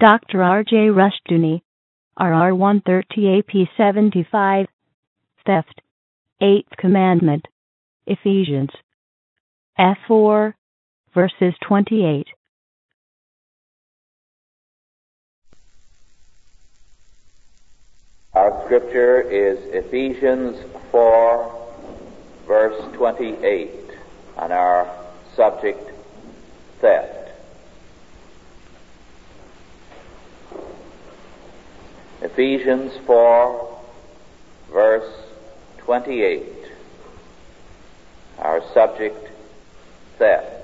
Dr. R.J. Rushdoony, RR 130 AP 75, Theft, Eighth Commandment, Ephesians, F4, verses 28. Our scripture is Ephesians 4, verse 28, on our subject, theft. Ephesians 4, verse 28, our subject, theft.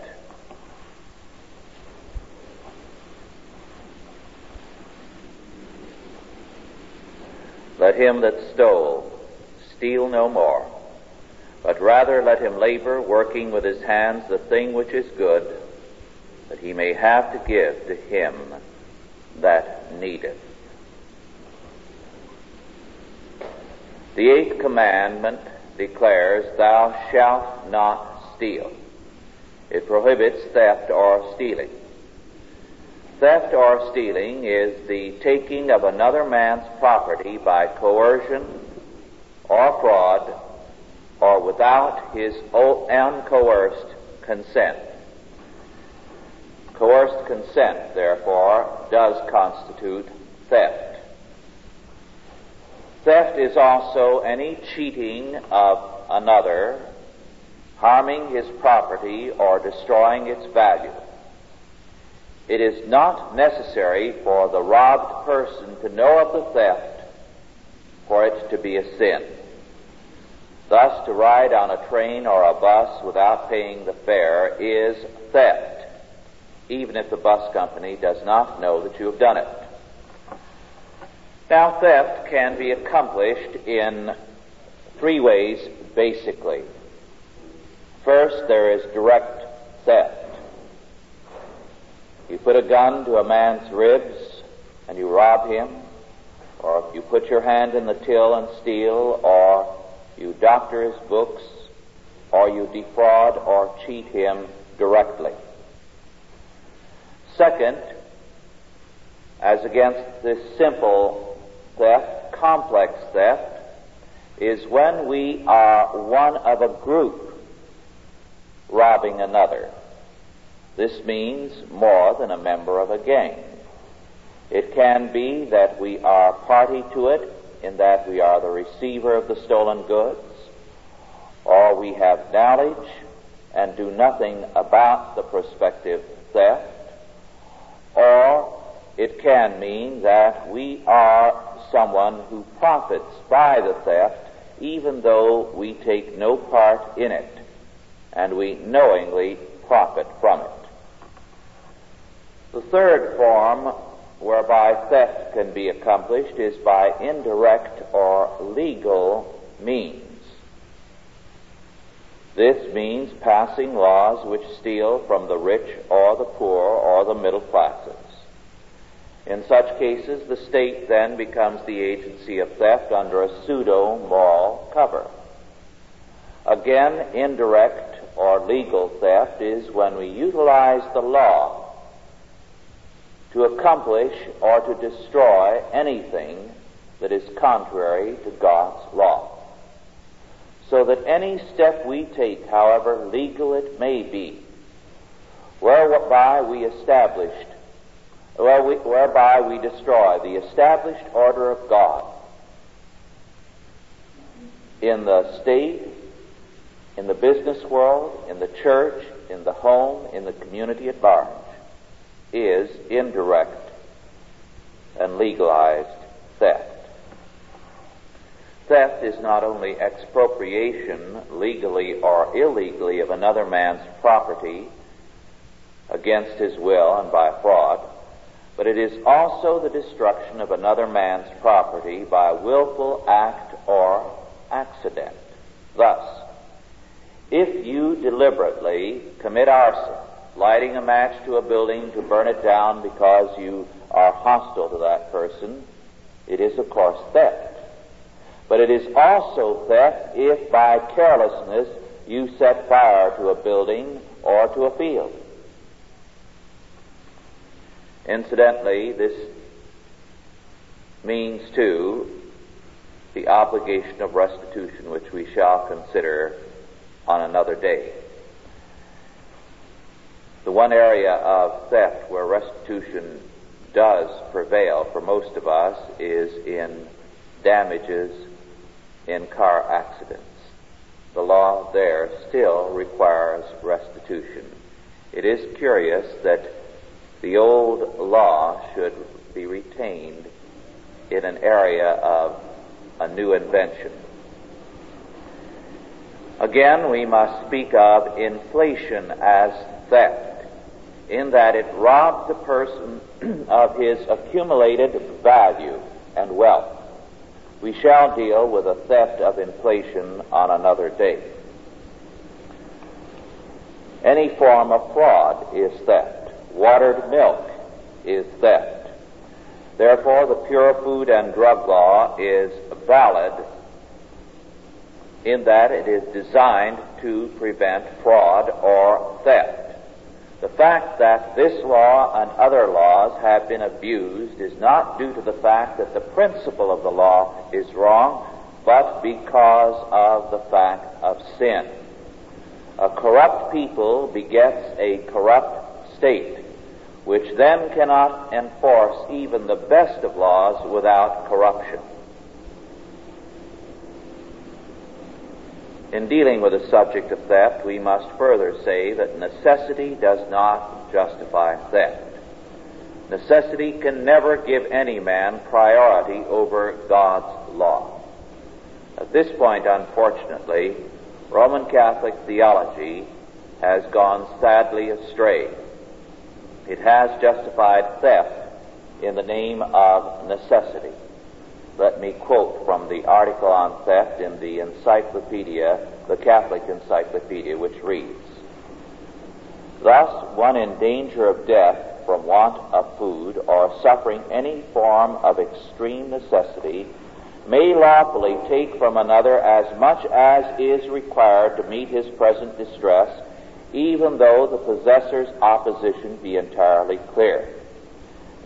Let him that stole steal no more, but rather let him labor, working with his hands the thing which is good, that he may have to give to him that needeth. The Eighth Commandment declares, "Thou shalt not steal." It prohibits theft or stealing. Theft or stealing is the taking of another man's property by coercion or fraud or without his uncoerced consent. Coerced consent, therefore, does constitute theft. Theft is also any cheating of another, harming his property or destroying its value. It is not necessary for the robbed person to know of the theft for it to be a sin. Thus, to ride on a train or a bus without paying the fare is theft, even if the bus company does not know that you have done it. Now, theft can be accomplished in three ways, basically. First, there is direct theft. You put a gun to a man's ribs and you rob him, or you put your hand in the till and steal, or you doctor his books, or you defraud or cheat him directly. Second, as against this simple theft, complex theft is when we are one of a group robbing another. This means more than a member of a gang. It can be that we are party to it, in that we are the receiver of the stolen goods, or we have knowledge and do nothing about the prospective theft, or it can mean that we are someone who profits by the theft, even though we take no part in it, and we knowingly profit from it. The third form whereby theft can be accomplished is by indirect or legal means. This means passing laws which steal from the rich or the poor or the middle classes. In such cases, the state then becomes the agency of theft under a pseudo-moral cover. Again, indirect or legal theft is when we utilize the law to accomplish or to destroy anything that is contrary to God's law. So that any step we take, however legal it may be, whereby we destroy the established order of God in the state, in the business world, in the church, in the home, in the community at large, is indirect and legalized theft. Theft is not only expropriation, legally or illegally, of another man's property against his will and by fraud, but it is also the destruction of another man's property by willful act or accident. Thus, if you deliberately commit arson, lighting a match to a building to burn it down because you are hostile to that person, it is, of course, theft. But it is also theft if by carelessness you set fire to a building or to a field. Incidentally, this means, too, the obligation of restitution, which we shall consider on another day. The one area of theft where restitution does prevail for most of us is in damages in car accidents. The law there still requires restitution. It is curious that the old law should be retained in an area of a new invention. Again, we must speak of inflation as theft, in that it robs the person of his accumulated value and wealth. We shall deal with the theft of inflation on another day. Any form of fraud is theft. Watered milk is theft. Therefore, the Pure Food and Drug Law is valid in that it is designed to prevent fraud or theft. The fact that this law and other laws have been abused is not due to the fact that the principle of the law is wrong, but because of the fact of sin. A corrupt people begets a corrupt state, which then cannot enforce even the best of laws without corruption. In dealing with the subject of theft, we must further say that necessity does not justify theft. Necessity can never give any man priority over God's law. At this point, unfortunately, Roman Catholic theology has gone sadly astray. It has justified theft in the name of necessity. Let me quote from the article on theft in the encyclopedia, the Catholic Encyclopedia, which reads, "Thus, one in danger of death from want of food or suffering any form of extreme necessity may lawfully take from another as much as is required to meet his present distress, even though the possessor's opposition be entirely clear.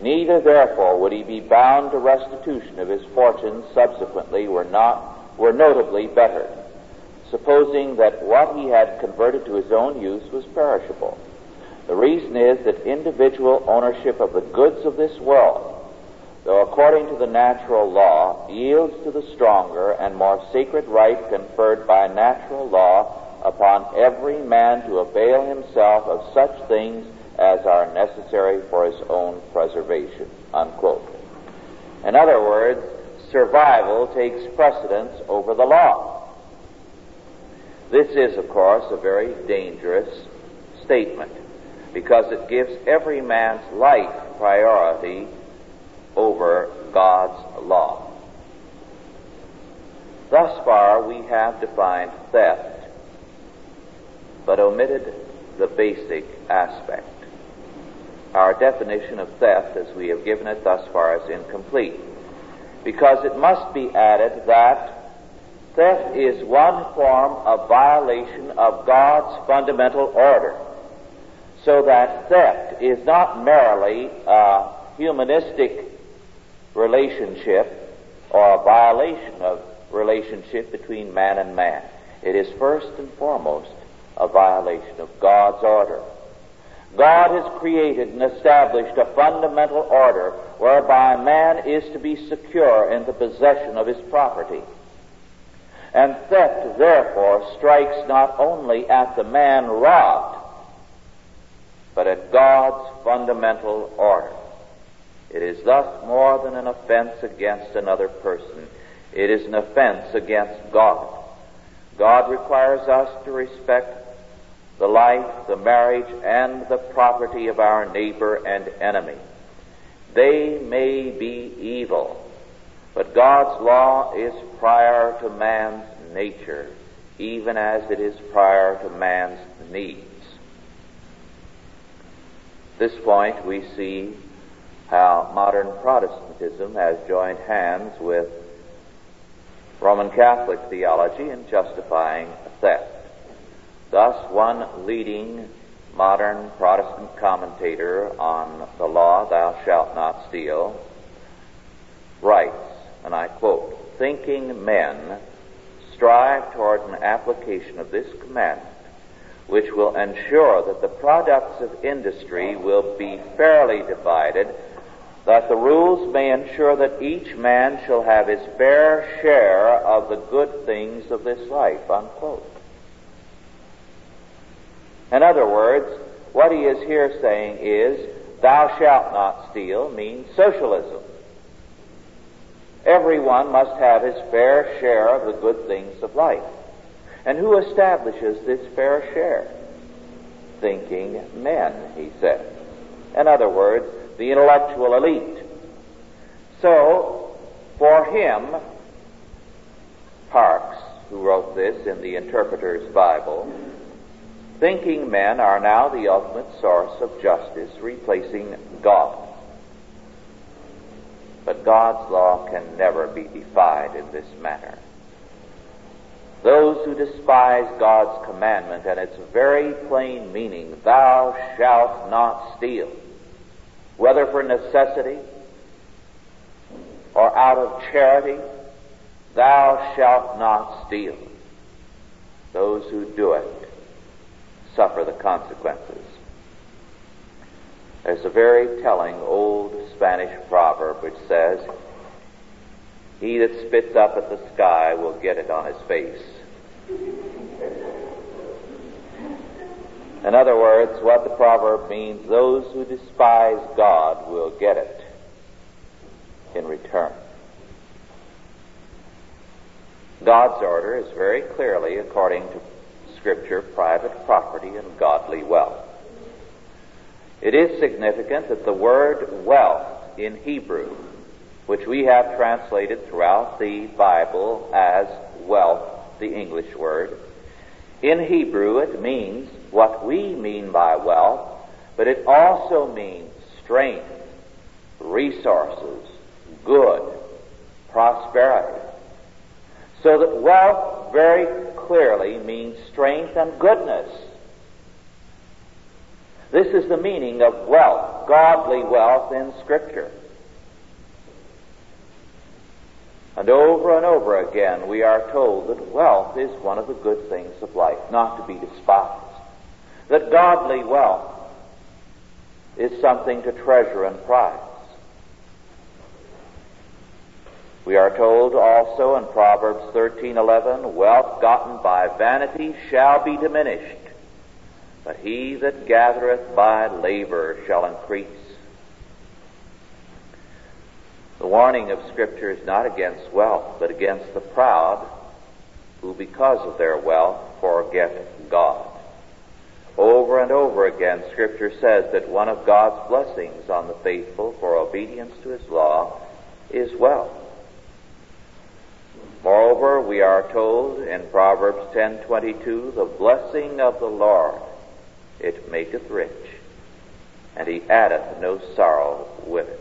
Neither, therefore, would he be bound to restitution if his fortunes subsequently were notably bettered, supposing that what he had converted to his own use was perishable. The reason is that individual ownership of the goods of this world, though according to the natural law, yields to the stronger and more sacred right conferred by natural law upon every man to avail himself of such things as are necessary for his own preservation," unquote. In other words, survival takes precedence over the law. This is, of course, a very dangerous statement because it gives every man's life priority over God's law. Thus far, we have defined theft, but omitted the basic aspect. Our definition of theft, as we have given it thus far, is incomplete, because it must be added that theft is one form of violation of God's fundamental order, so that theft is not merely a humanistic relationship or a violation of relationship between man and man. It is first and foremost a violation of God's order. God has created and established a fundamental order whereby man is to be secure in the possession of his property. And theft, therefore, strikes not only at the man robbed, but at God's fundamental order. It is thus more than an offense against another person. It is an offense against God. God requires us to respect the life, the marriage, and the property of our neighbor and enemy. They may be evil, but God's law is prior to man's nature, even as it is prior to man's needs. At this point, we see how modern Protestantism has joined hands with Roman Catholic theology in justifying theft. Thus, one leading modern Protestant commentator on the law, thou shalt not steal, writes, and I quote, "Thinking men strive toward an application of this commandment which will ensure that the products of industry will be fairly divided, that the rules may ensure that each man shall have his fair share of the good things of this life," unquote. In other words, what he is here saying is, thou shalt not steal means socialism. Everyone must have his fair share of the good things of life. And who establishes this fair share? Thinking men, he said. In other words, the intellectual elite. So, for him, Parks, who wrote this in the Interpreter's Bible, thinking men are now the ultimate source of justice, replacing God. But God's law can never be defied in this manner. Those who despise God's commandment and its very plain meaning, thou shalt not steal, whether for necessity or out of charity, thou shalt not steal. Those who do it suffer the consequences. There's a very telling old Spanish proverb which says, he that spits up at the sky will get it on his face. In other words, what the proverb means, those who despise God will get it in return. God's order is very clearly, according to Scripture, private property and godly wealth. It is significant that the word wealth in Hebrew, which we have translated throughout the Bible as wealth, the English word, in Hebrew it means what we mean by wealth, but it also means strength, resources, good, prosperity. So that wealth very clearly means strength and goodness. This is the meaning of wealth, godly wealth in Scripture. And over again we are told that wealth is one of the good things of life, not to be despised. That godly wealth is something to treasure and prize. We are told also in Proverbs 13:11, wealth gotten by vanity shall be diminished, but he that gathereth by labor shall increase. The warning of Scripture is not against wealth, but against the proud who, because of their wealth, forget God. Over and over again, Scripture says that one of God's blessings on the faithful for obedience to his law is wealth. Moreover, we are told in Proverbs 10:22, the blessing of the Lord, it maketh rich, and he addeth no sorrow with it.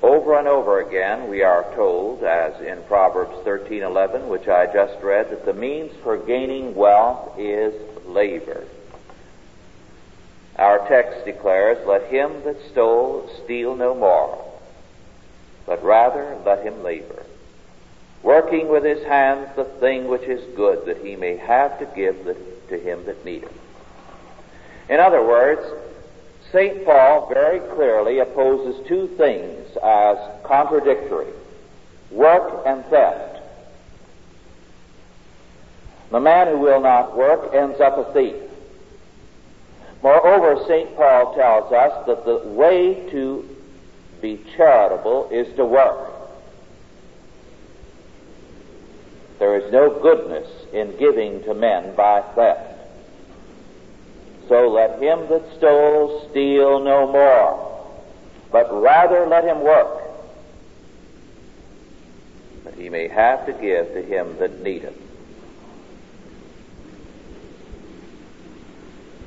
Over and over again we are told, as in Proverbs 13:11, which I just read, that the means for gaining wealth is labor. Our text declares, let him that stole steal no more, but rather let him labor, working with his hands the thing which is good, that he may have to give to him that needeth. In other words, St. Paul very clearly opposes two things as contradictory, work and theft. The man who will not work ends up a thief. Moreover, St. Paul tells us that the way to be charitable is to work. There is no goodness in giving to men by theft. So let him that stole steal no more, but rather let him work, that he may have to give to him that needeth.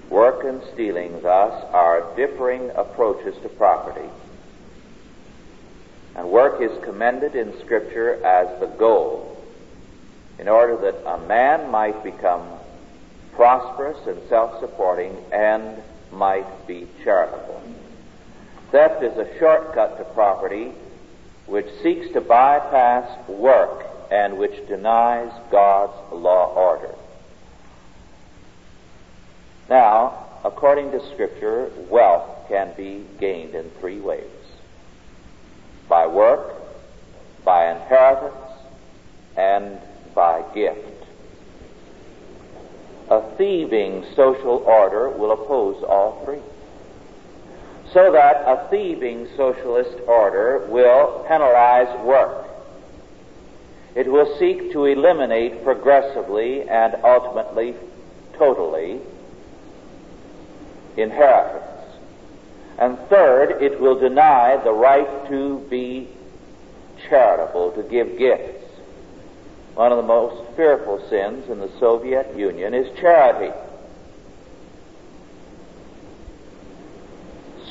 Work and stealing, thus, are differing approaches to property. And work is commended in Scripture as the goal, in order that a man might become prosperous and self-supporting, and might be charitable. Theft is a shortcut to property which seeks to bypass work and which denies God's law order. Now, according to Scripture, wealth can be gained in three ways: by work, by inheritance, and by gift. A thieving social order will oppose all three, so that a thieving socialist order will penalize work. It will seek to eliminate progressively and ultimately totally inheritance. And third, it will deny the right to be charitable, to give gifts. One of the most fearful sins in the Soviet Union is charity.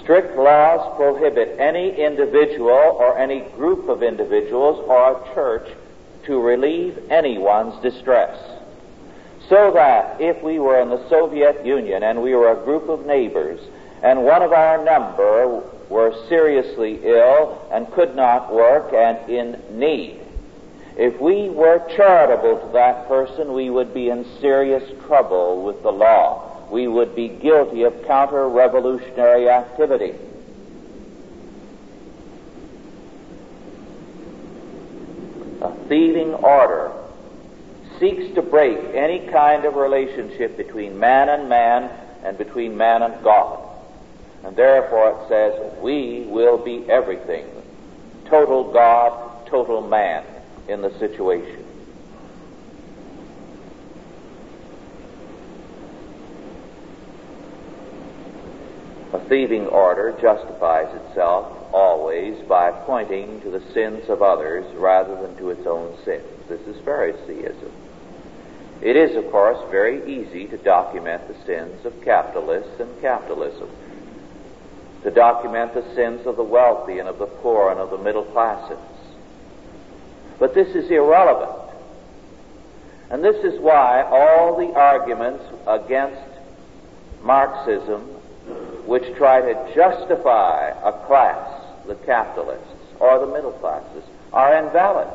Strict laws prohibit any individual or any group of individuals or church to relieve anyone's distress. So that if we were in the Soviet Union and we were a group of neighbors and one of our number were seriously ill and could not work and in need, if we were charitable to that person, we would be in serious trouble with the law. We would be guilty of counter-revolutionary activity. A thieving order seeks to break any kind of relationship between man and between man and God. And therefore it says, we will be everything, total God, total man, in the situation. A thieving order justifies itself always by pointing to the sins of others rather than to its own sins. This is Phariseeism. It is, of course, very easy to document the sins of capitalists and capitalism, to document the sins of the wealthy and of the poor and of the middle classes. But this is irrelevant. And this is why all the arguments against Marxism, which try to justify a class, the capitalists or the middle classes, are invalid.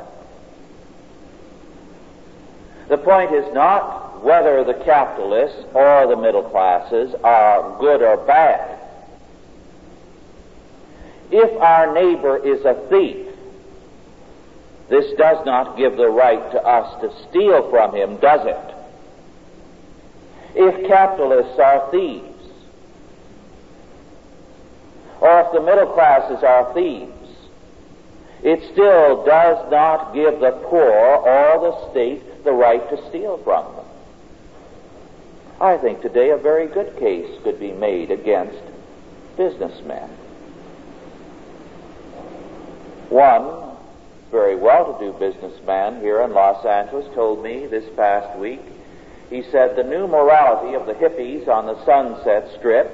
The point is not whether the capitalists or the middle classes are good or bad. If our neighbor is a thief, this does not give the right to us to steal from him, does it? If capitalists are thieves, or if the middle classes are thieves, it still does not give the poor or the state the right to steal from them. I think today a very good case could be made against businessmen. One very well-to-do businessman here in Los Angeles told me this past week, he said, the new morality of the hippies on the Sunset Strip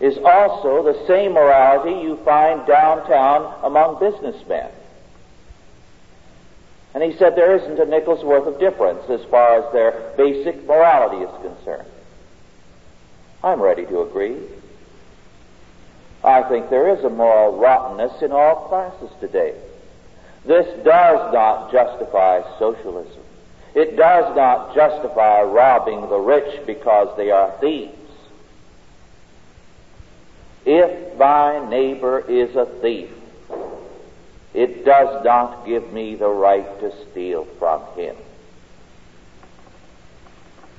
is also the same morality you find downtown among businessmen. And he said there isn't a nickel's worth of difference as far as their basic morality is concerned. I'm ready to agree. I think there is a moral rottenness in all classes today. This does not justify socialism. It does not justify robbing the rich because they are thieves. If thy neighbor is a thief, it does not give me the right to steal from him.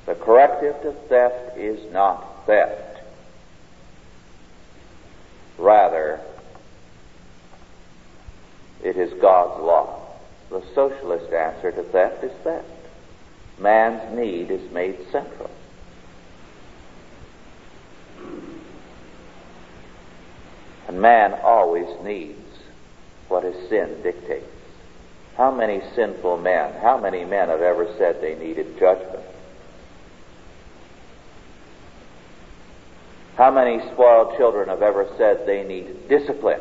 The corrective to theft is not theft. Rather, it is God's law. The socialist answer to theft is theft. Man's need is made central. And man always needs what his sin dictates. How many sinful men, how many men have ever said they needed judgment? How many spoiled children have ever said they need discipline?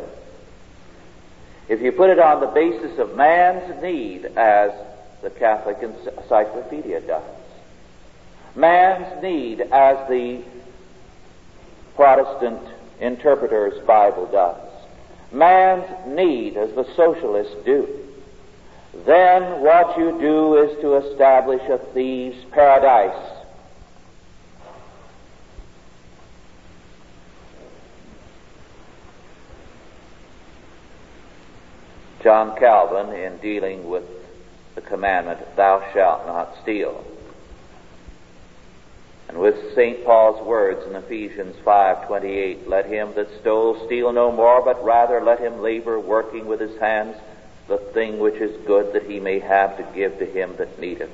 If you put it on the basis of man's need as the Catholic Encyclopedia does. Man's need, as the Protestant Interpreter's Bible does. Man's need, as the socialists do. Then what you do is to establish a thieves' paradise. John Calvin, in dealing with the commandment, thou shalt not steal, and with St. Paul's words in Ephesians 5:28, let him that stole steal no more, but rather let him labor, working with his hands the thing which is good, that he may have to give to him that needeth.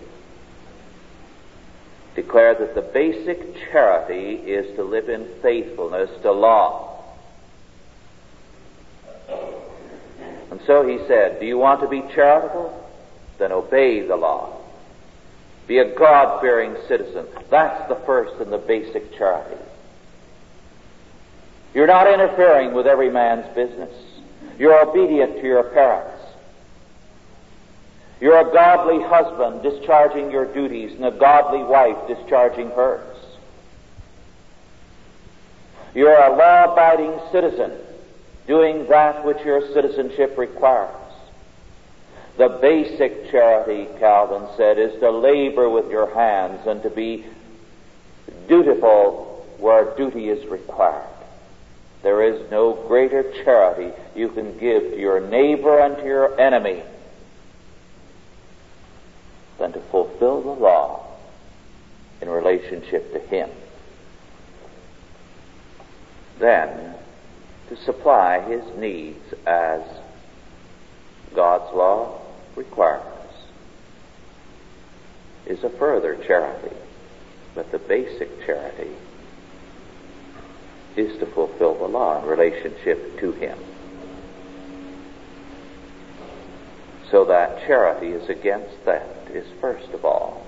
Declare that the basic charity is to live in faithfulness to law. And so he said, do you want to be charitable? Then obey the law. Be a God-fearing citizen. That's the first and the basic charity. You're not interfering with every man's business. You're obedient to your parents. You're a godly husband discharging your duties, and a godly wife discharging hers. You're a law-abiding citizen, doing that which your citizenship requires. The basic charity, Calvin said, is to labor with your hands and to be dutiful where duty is required. There is no greater charity you can give to your neighbor and to your enemy than to fulfill the law in relationship to him. Then, to supply his needs as God's law requires is a further charity, but the basic charity is to fulfill the law in relationship to him. So that charity is against theft, is first of all.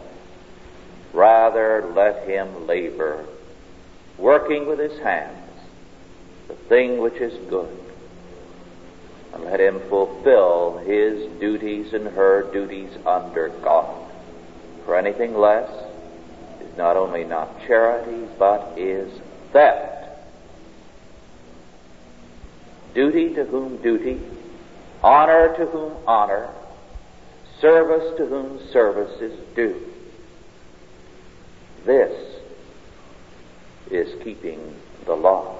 Rather let him labor, working with his hands, the thing which is good, and let him fulfill his duties and her duties under God. For anything less is not only not charity, but is theft. Duty to whom duty, honor to whom honor, service to whom service is due. This is keeping the law.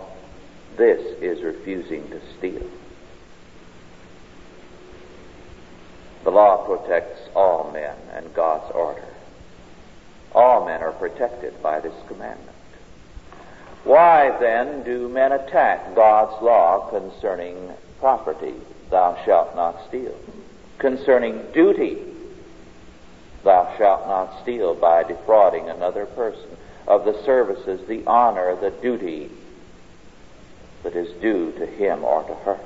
This is refusing to steal. The law protects all men and God's order. All men are protected by this commandment. Why then do men attack God's law concerning property? Thou shalt not steal. Concerning duty, thou shalt not steal, by defrauding another person of the services, the honor, the duty that is due to him or to her.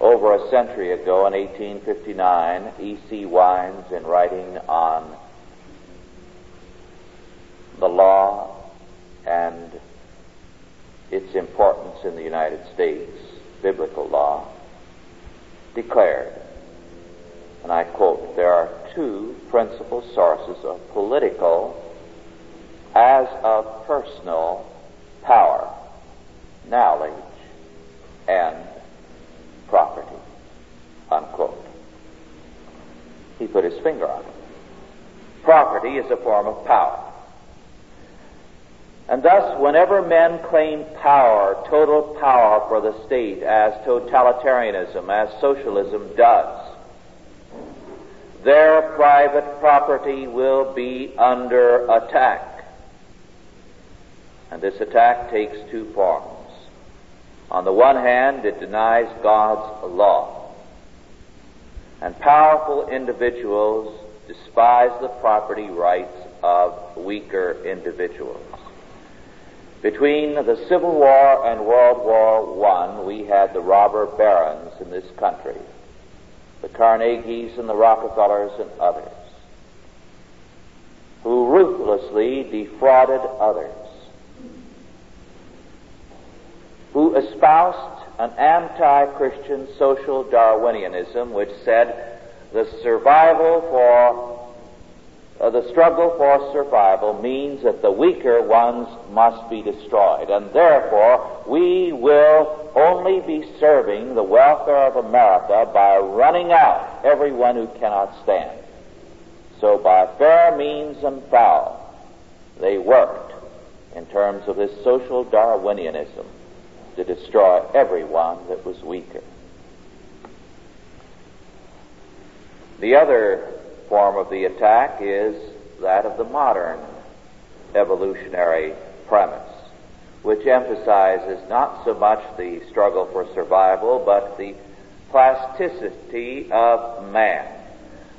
Over a century ago, in 1859, E. C. Wines, in writing on the law and its importance in the United States, biblical law, declared, and I quote, there are two principal sources of political as of personal power, knowledge, and property, unquote. He put his finger on it. Property is a form of power. And thus, whenever men claim power, total power for the state, as totalitarianism, as socialism does, their private property will be under attack. And this attack takes two forms. On the one hand, it denies God's law. And powerful individuals despise the property rights of weaker individuals. Between the Civil War and World War I, we had the robber barons in this country, the Carnegies and the Rockefellers and others, who ruthlessly defrauded others, who espoused an anti-Christian social Darwinianism which said the struggle for survival means that the weaker ones must be destroyed, and therefore we will only be serving the welfare of America by running out everyone who cannot stand. So by fair means and foul, they worked in terms of this social Darwinianism to destroy everyone that was weaker. The other form of the attack is that of the modern evolutionary premise, which emphasizes not so much the struggle for survival, but the plasticity of man.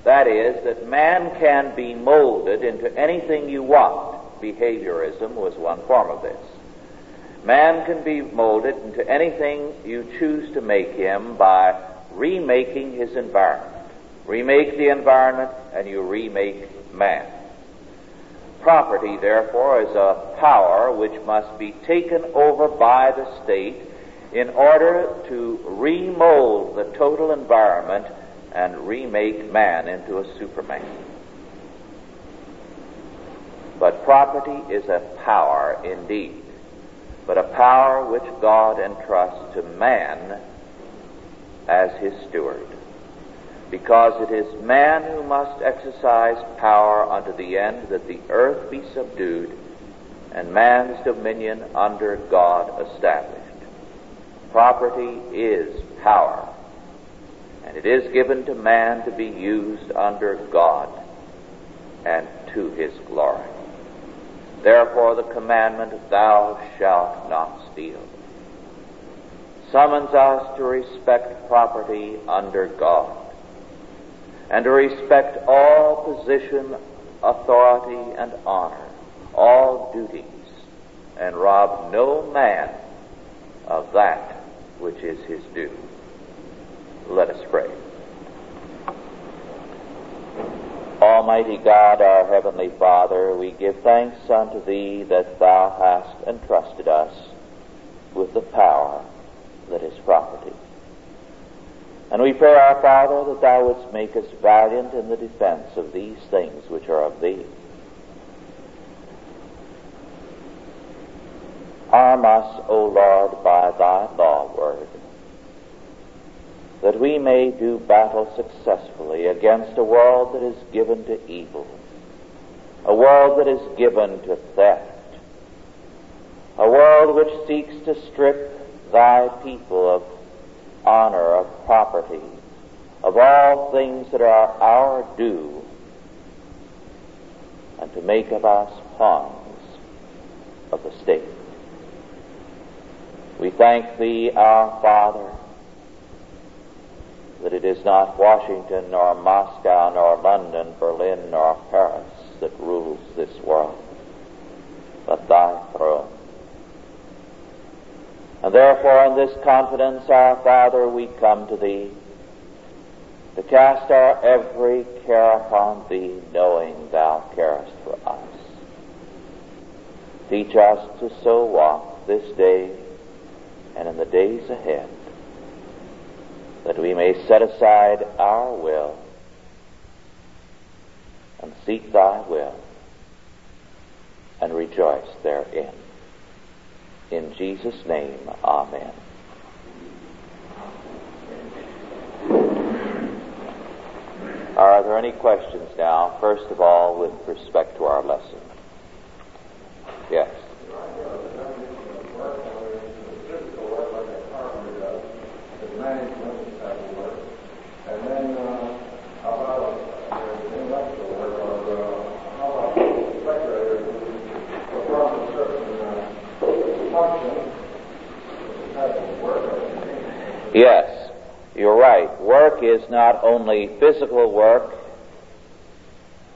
That is, that man can be molded into anything you want. Behaviorism was one form of this. Man can be molded into anything you choose to make him by remaking his environment. Remake the environment, and you remake man. Property, therefore, is a power which must be taken over by the state in order to remold the total environment and remake man into a superman. But property is a power indeed, but a power which God entrusts to man as his steward, because it is man who must exercise power unto the end that the earth be subdued and man's dominion under God established. Property is power, and it is given to man to be used under God and to his glory. Therefore the commandment, "Thou shalt not steal," summons us to respect property under God, and to respect all position, authority, and honor, all duties, and rob no man of that which is his due. Let us pray. Almighty God, our Heavenly Father, we give thanks unto Thee that Thou hast entrusted us with the power that is property. And we pray, our Father, that Thou wouldst make us valiant in the defense of these things which are of Thee. Arm us, O Lord, by Thy law word, that we may do battle successfully against a world that is given to evil, a world that is given to theft, a world which seeks to strip Thy people of honor, of property, of all things that are our due, and to make of us pawns of the state. We thank Thee, our Father, that it is not Washington, nor Moscow, nor London, Berlin, nor Paris that rules this world, but Thy throne. And therefore, in this confidence, our Father, we come to Thee to cast our every care upon Thee, knowing Thou carest for us. Teach us to so walk this day and in the days ahead, that we may set aside our will and seek Thy will and rejoice therein. In Jesus' name, amen. Are there any questions now? First of all, with respect to our lesson. Yes. Yes, you're right. Work is not only physical work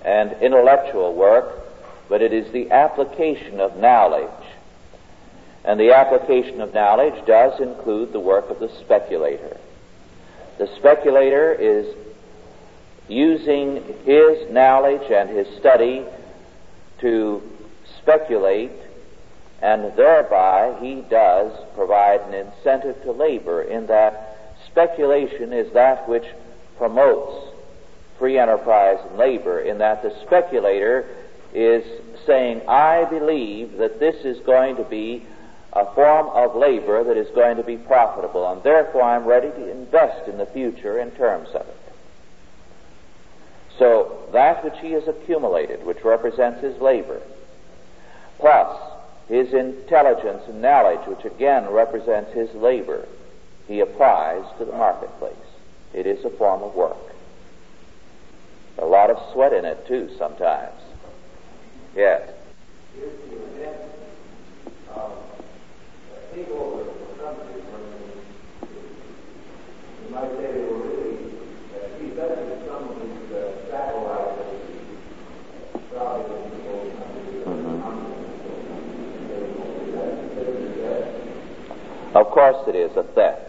and intellectual work, but it is the application of knowledge. And the application of knowledge does include the work of the speculator. The speculator is using his knowledge and his study to speculate and thereby he does provide an incentive to labor, in that speculation is that which promotes free enterprise and labor, in that the speculator is saying, I believe that this is going to be a form of labor that is going to be profitable, and therefore I'm ready to invest in the future in terms of it. So that which he has accumulated, which represents his labor, plus his intelligence and knowledge, which again represents his labor, he applies to the marketplace. It is a form of work. A lot of sweat in it, too, sometimes. Yes? Of course it is a theft.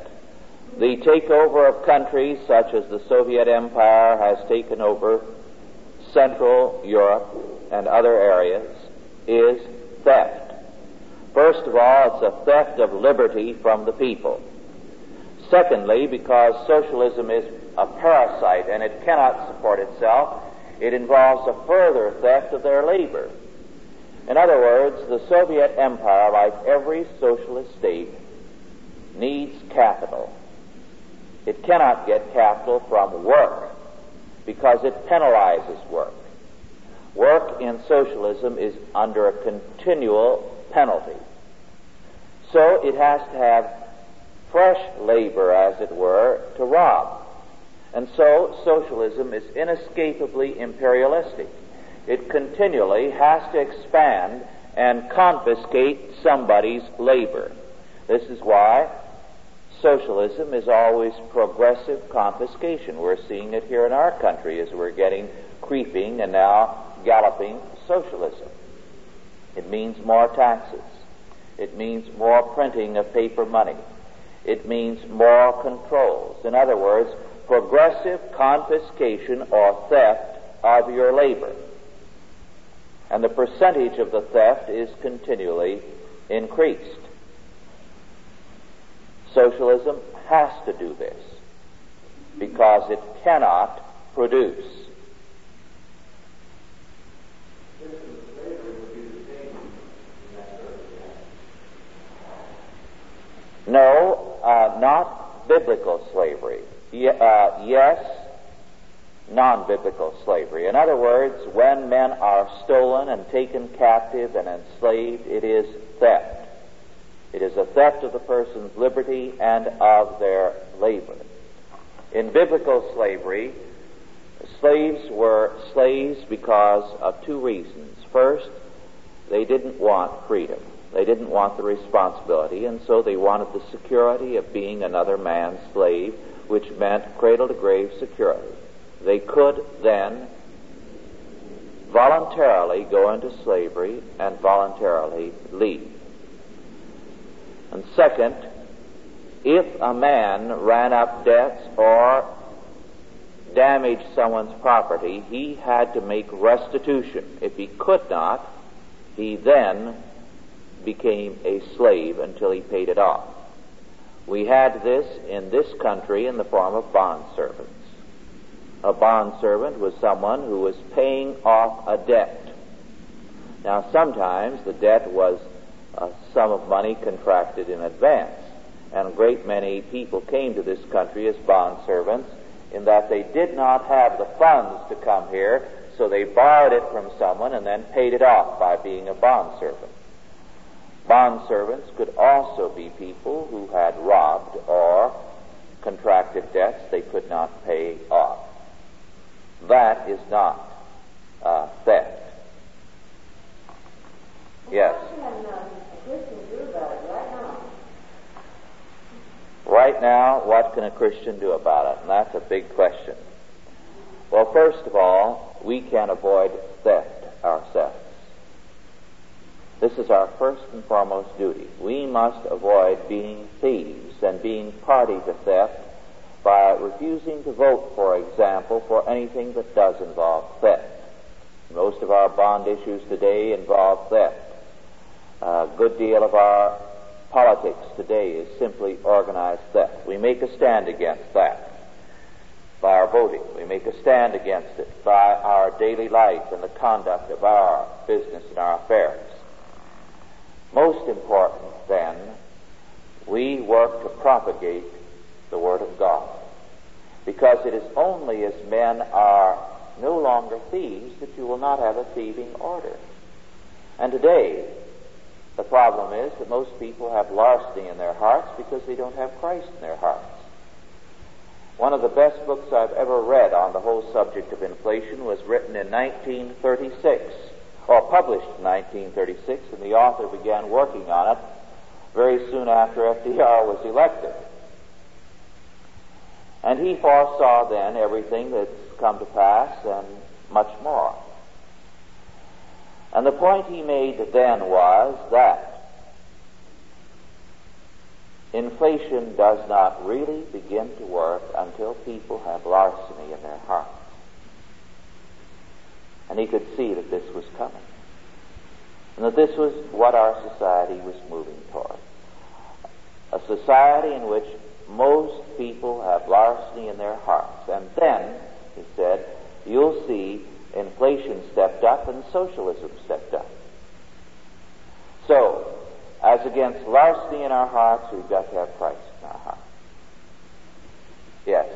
The takeover of countries such as the Soviet Empire has taken over Central Europe and other areas is theft. First of all, it's a theft of liberty from the people. Secondly, because socialism is a parasite and it cannot support itself, it involves a further theft of their labor. In other words, the Soviet Empire, like every socialist state, needs capital. It cannot get capital from work because it penalizes work. Work in socialism is under a continual penalty. So it has to have fresh labor, as it were, to rob. And so socialism is inescapably imperialistic. It continually has to expand and confiscate somebody's labor. This is why socialism is always progressive confiscation. We're seeing it here in our country as we're getting creeping and now galloping socialism. It means more taxes. It means more printing of paper money. It means more controls. In other words, progressive confiscation or theft of your labor. And the percentage of the theft is continually increased. Socialism has to do this because it cannot produce. No, not biblical slavery. Yes, non-biblical slavery. In other words, when men are stolen and taken captive and enslaved, it is theft. It is a theft of the person's liberty and of their labor. In biblical slavery, slaves were slaves because of two reasons. First, they didn't want freedom. They didn't want the responsibility, and so they wanted the security of being another man's slave, which meant cradle-to-grave security. They could then voluntarily go into slavery and voluntarily leave. And second, if a man ran up debts or damaged someone's property, he had to make restitution. If he could not, he then became a slave until he paid it off. We had this in this country in the form of bondservants. A bondservant was someone who was paying off a debt. Now, sometimes the debt was a sum of money contracted in advance. And a great many people came to this country as bond servants in that they did not have the funds to come here, so they borrowed it from someone and then paid it off by being a bond servant. Bond servants could also be people who had robbed or contracted debts they could not pay off. That is not theft. Yes? Christian do about it right now? Right now, what can a Christian do about it? And that's a big question. Well, first of all, we can avoid theft ourselves. This is our first and foremost duty. We must avoid being thieves and being party to theft by refusing to vote, for example, for anything that does involve theft. Most of our bond issues today involve theft. good deal of our politics today is simply organized theft. We make a stand against that by our voting. We make a stand against it by our daily life and the conduct of our business and our affairs. Most important, then, we work to propagate the Word of God, because it is only as men are no longer thieves that you will not have a thieving order. And today, the problem is that most people have larceny in their hearts because they don't have Christ in their hearts. One of the best books I've ever read on the whole subject of inflation was written in 1936, or published in 1936, and the author began working on it very soon after FDR was elected. And he foresaw then everything that's come to pass and much more. And the point he made then was that inflation does not really begin to work until people have larceny in their hearts. And he could see that this was coming, and that this was what our society was moving toward. A society in which most people have larceny in their hearts. And then, he said, you'll see inflation stepped up and socialism stepped up. So, as against larceny in our hearts, we've got to have Christ in our hearts. Yes?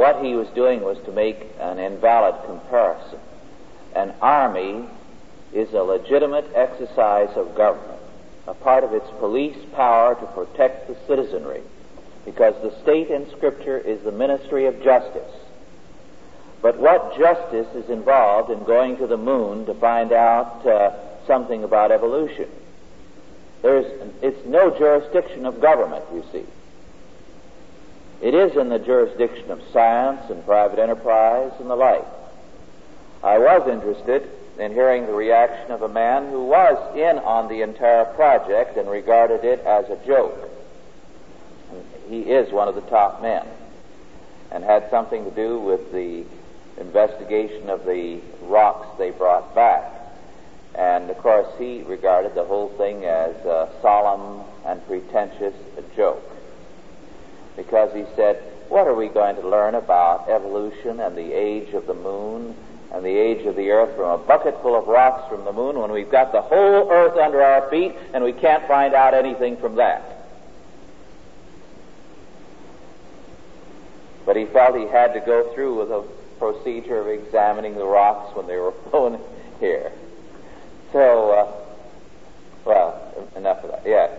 What he was doing was to make an invalid comparison. An army is a legitimate exercise of government, a part of its police power to protect the citizenry, because the state in Scripture is the ministry of justice. But what justice is involved in going to the moon to find out something about evolution? It's no jurisdiction of government, you see. It is in the jurisdiction of science and private enterprise and the like. I was interested in hearing the reaction of a man who was in on the entire project and regarded it as a joke. He is one of the top men and had something to do with the investigation of the rocks they brought back. And, of course, he regarded the whole thing as a solemn and pretentious joke, because he said, what are we going to learn about evolution and the age of the moon and the age of the earth from a bucket full of rocks from the moon when we've got the whole earth under our feet and we can't find out anything from that? But he felt he had to go through with a procedure of examining the rocks when they were flown here. So, enough of that. Yes.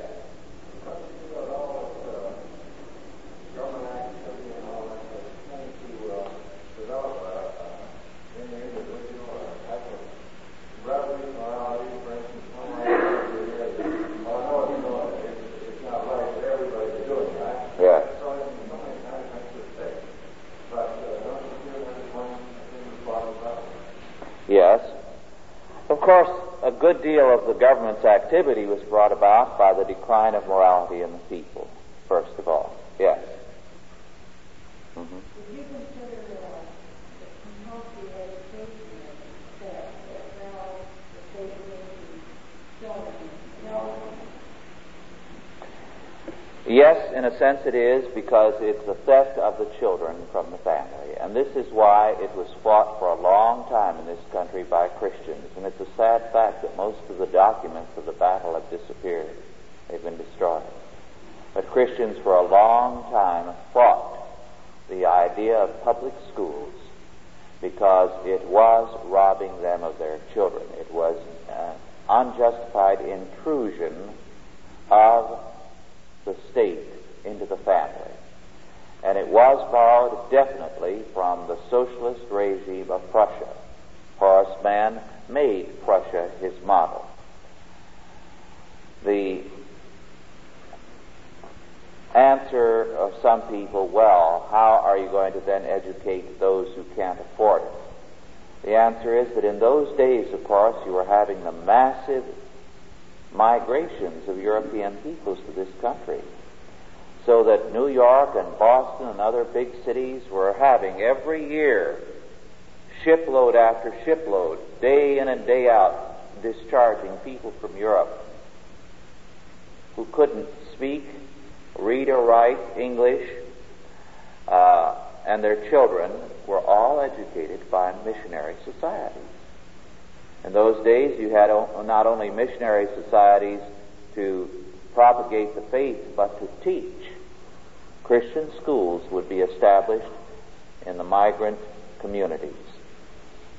course, a good deal of the government's activity was brought about by the decline of morality in the people, first of all. Yes. Mm-hmm. Would you consider the compulsory education that now the state is doing? Yes, in a sense it is, because it's the theft of the children from the family. And this is why it was fought for a long time in this country by Christians. And it's a sad fact that most of the documents of the battle have disappeared. They've been destroyed. But Christians for a long time fought the idea of public schools because it was robbing them of their children. It was an unjustified intrusion of the state into the family. And it was borrowed definitely from the socialist regime of Prussia. Horace Mann made Prussia his model. The answer of some people, well, how are you going to then educate those who can't afford it? The answer is that in those days, of course, you were having the massive migrations of European peoples to this country. So that New York and Boston and other big cities were having every year shipload after shipload, day in and day out, discharging people from Europe who couldn't speak, read or write English, and their children were all educated by missionary societies. In those days, you had not only missionary societies to propagate the faith, but to teach. Christian schools would be established in the migrant communities.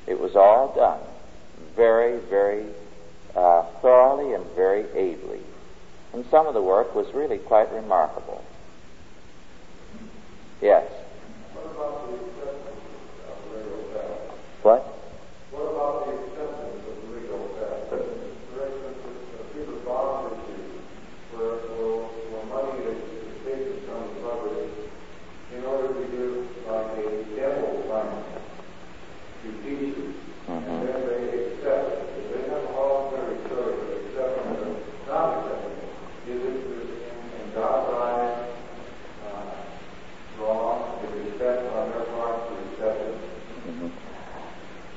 It was all done very, very thoroughly and very ably. And some of the work was really quite remarkable. Yes? What about the acceptance of legal death? What? What about the acceptance of legal death? For instance, if people bond issues where money is taken from the brothers in order to do like a dental plan to teachers, and then they accept it. If they have a voluntary service, they accept it or not accept it. Is it in God's eyes wrong to accept on their part to accept it?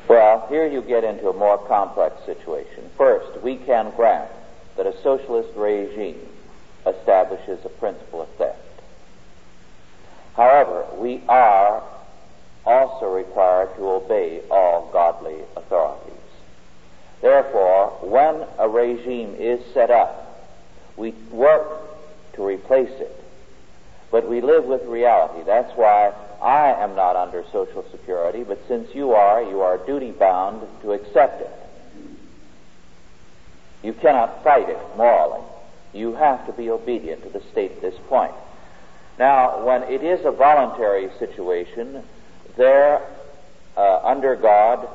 Well, here you get into a more complex situation. First, we can grant that a socialist regime establishes a principle of theft. However, we are also required to obey all godly authorities. Therefore, when a regime is set up, we work to replace it, but we live with reality. That's why I am not under Social Security, but since you are duty-bound to accept it. You cannot fight it morally. You have to be obedient to the state at this point. Now, when it is a voluntary situation, there, under God,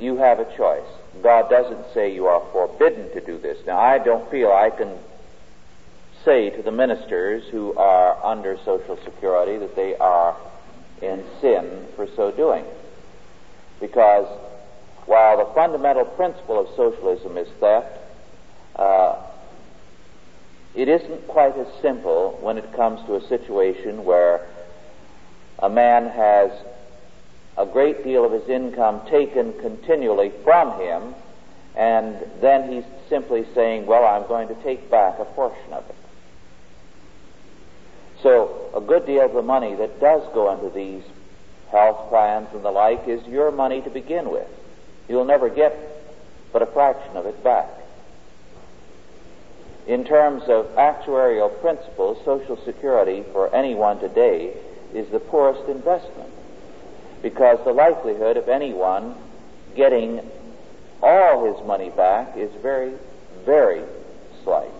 you have a choice. God doesn't say you are forbidden to do this. Now, I don't feel I can say to the ministers who are under Social Security that they are in sin for so doing. Because while the fundamental principle of socialism is theft, it isn't quite as simple when it comes to a situation where a man has a great deal of his income taken continually from him, and then he's simply saying, well, I'm going to take back a portion of it. So a good deal of the money that does go into these health plans and the like is your money to begin with. You'll never get but a fraction of it back. In terms of actuarial principles, Social Security for anyone today is the poorest investment, because the likelihood of anyone getting all his money back is very, very slight.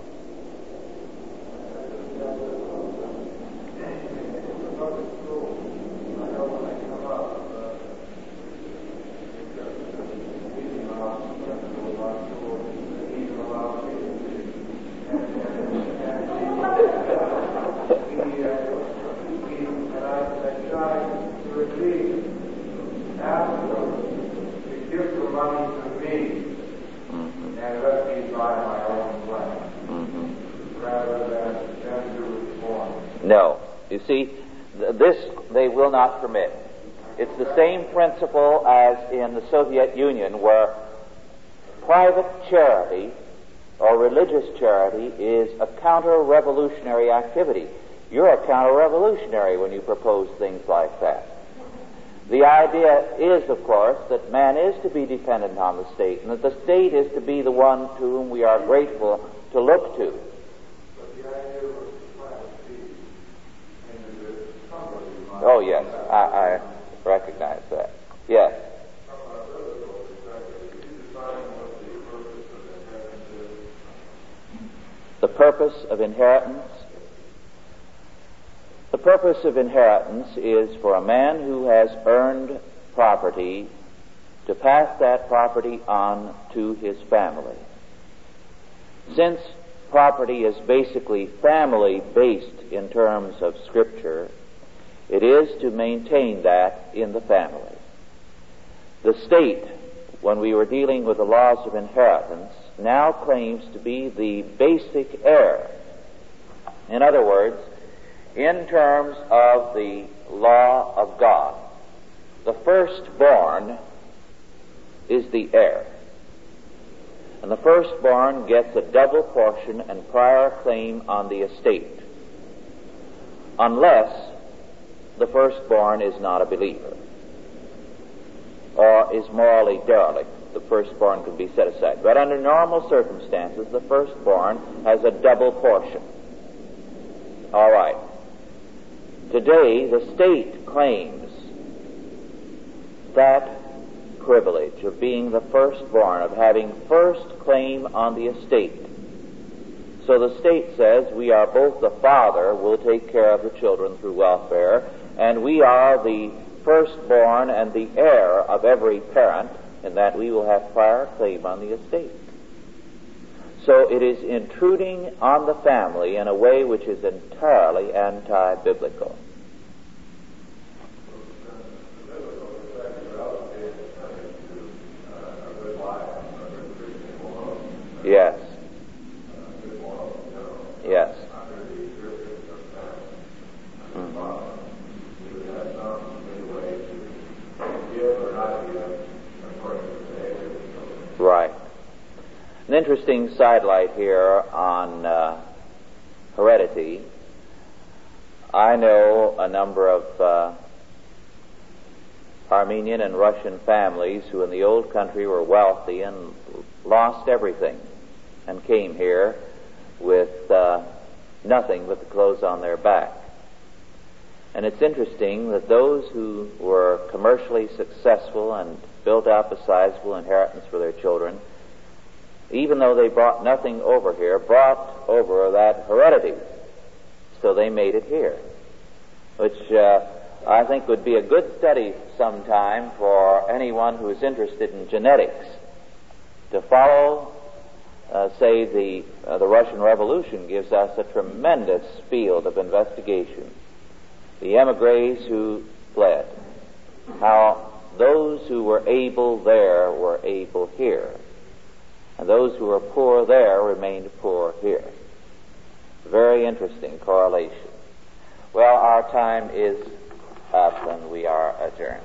Thank you. No. You see, this they will not permit. It's the same principle as in the Soviet Union, where private charity or religious charity is a counter-revolutionary activity. You're a counter-revolutionary when you propose things like that. The idea is, of course, that man is to be dependent on the state, and that the state is to be the one to whom we are grateful to look to. But the idea was to try to be, and that somebody might... Oh, yes, I recognize that. Yes. The purpose of inheritance? The purpose of inheritance is for a man who has earned property to pass that property on to his family. Since property is basically family-based in terms of Scripture, it is to maintain that in the family. The state, when we were dealing with the laws of inheritance, now claims to be the basic heir. In other words, in terms of the law of God, the firstborn is the heir. And the firstborn gets a double portion and prior claim on the estate, unless the firstborn is not a believer or is morally derelict. The firstborn can be set aside. But under normal circumstances, the firstborn has a double portion. All right. Today, the state claims that privilege of being the firstborn, of having first claim on the estate. So the state says, we are both the father, we'll take care of the children through welfare, and we are the firstborn and the heir of every parent, and that we will have prior claim on the estate. So it is intruding on the family in a way which is entirely anti-biblical. Yes. Yes. Right. An interesting sidelight here on heredity. I know a number of Armenian and Russian families who in the old country were wealthy and lost everything and came here with nothing but the clothes on their back. And it's interesting that those who were commercially successful and built up a sizable inheritance for their children, even though they brought nothing over here, brought over that heredity. So they made it here, which I think would be a good study sometime for anyone who is interested in genetics, to follow, say, the Russian Revolution gives us a tremendous field of investigation. The emigres who fled, how those who were able there were able here, and those who were poor there remained poor here. Very interesting correlation. Well, our time is up and we are adjourned.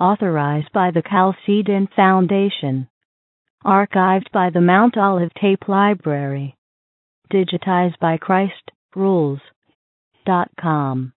Authorized by the Chalcedon Foundation. Archived by the Mount Olive Tape Library. Digitized by ChristRules.com.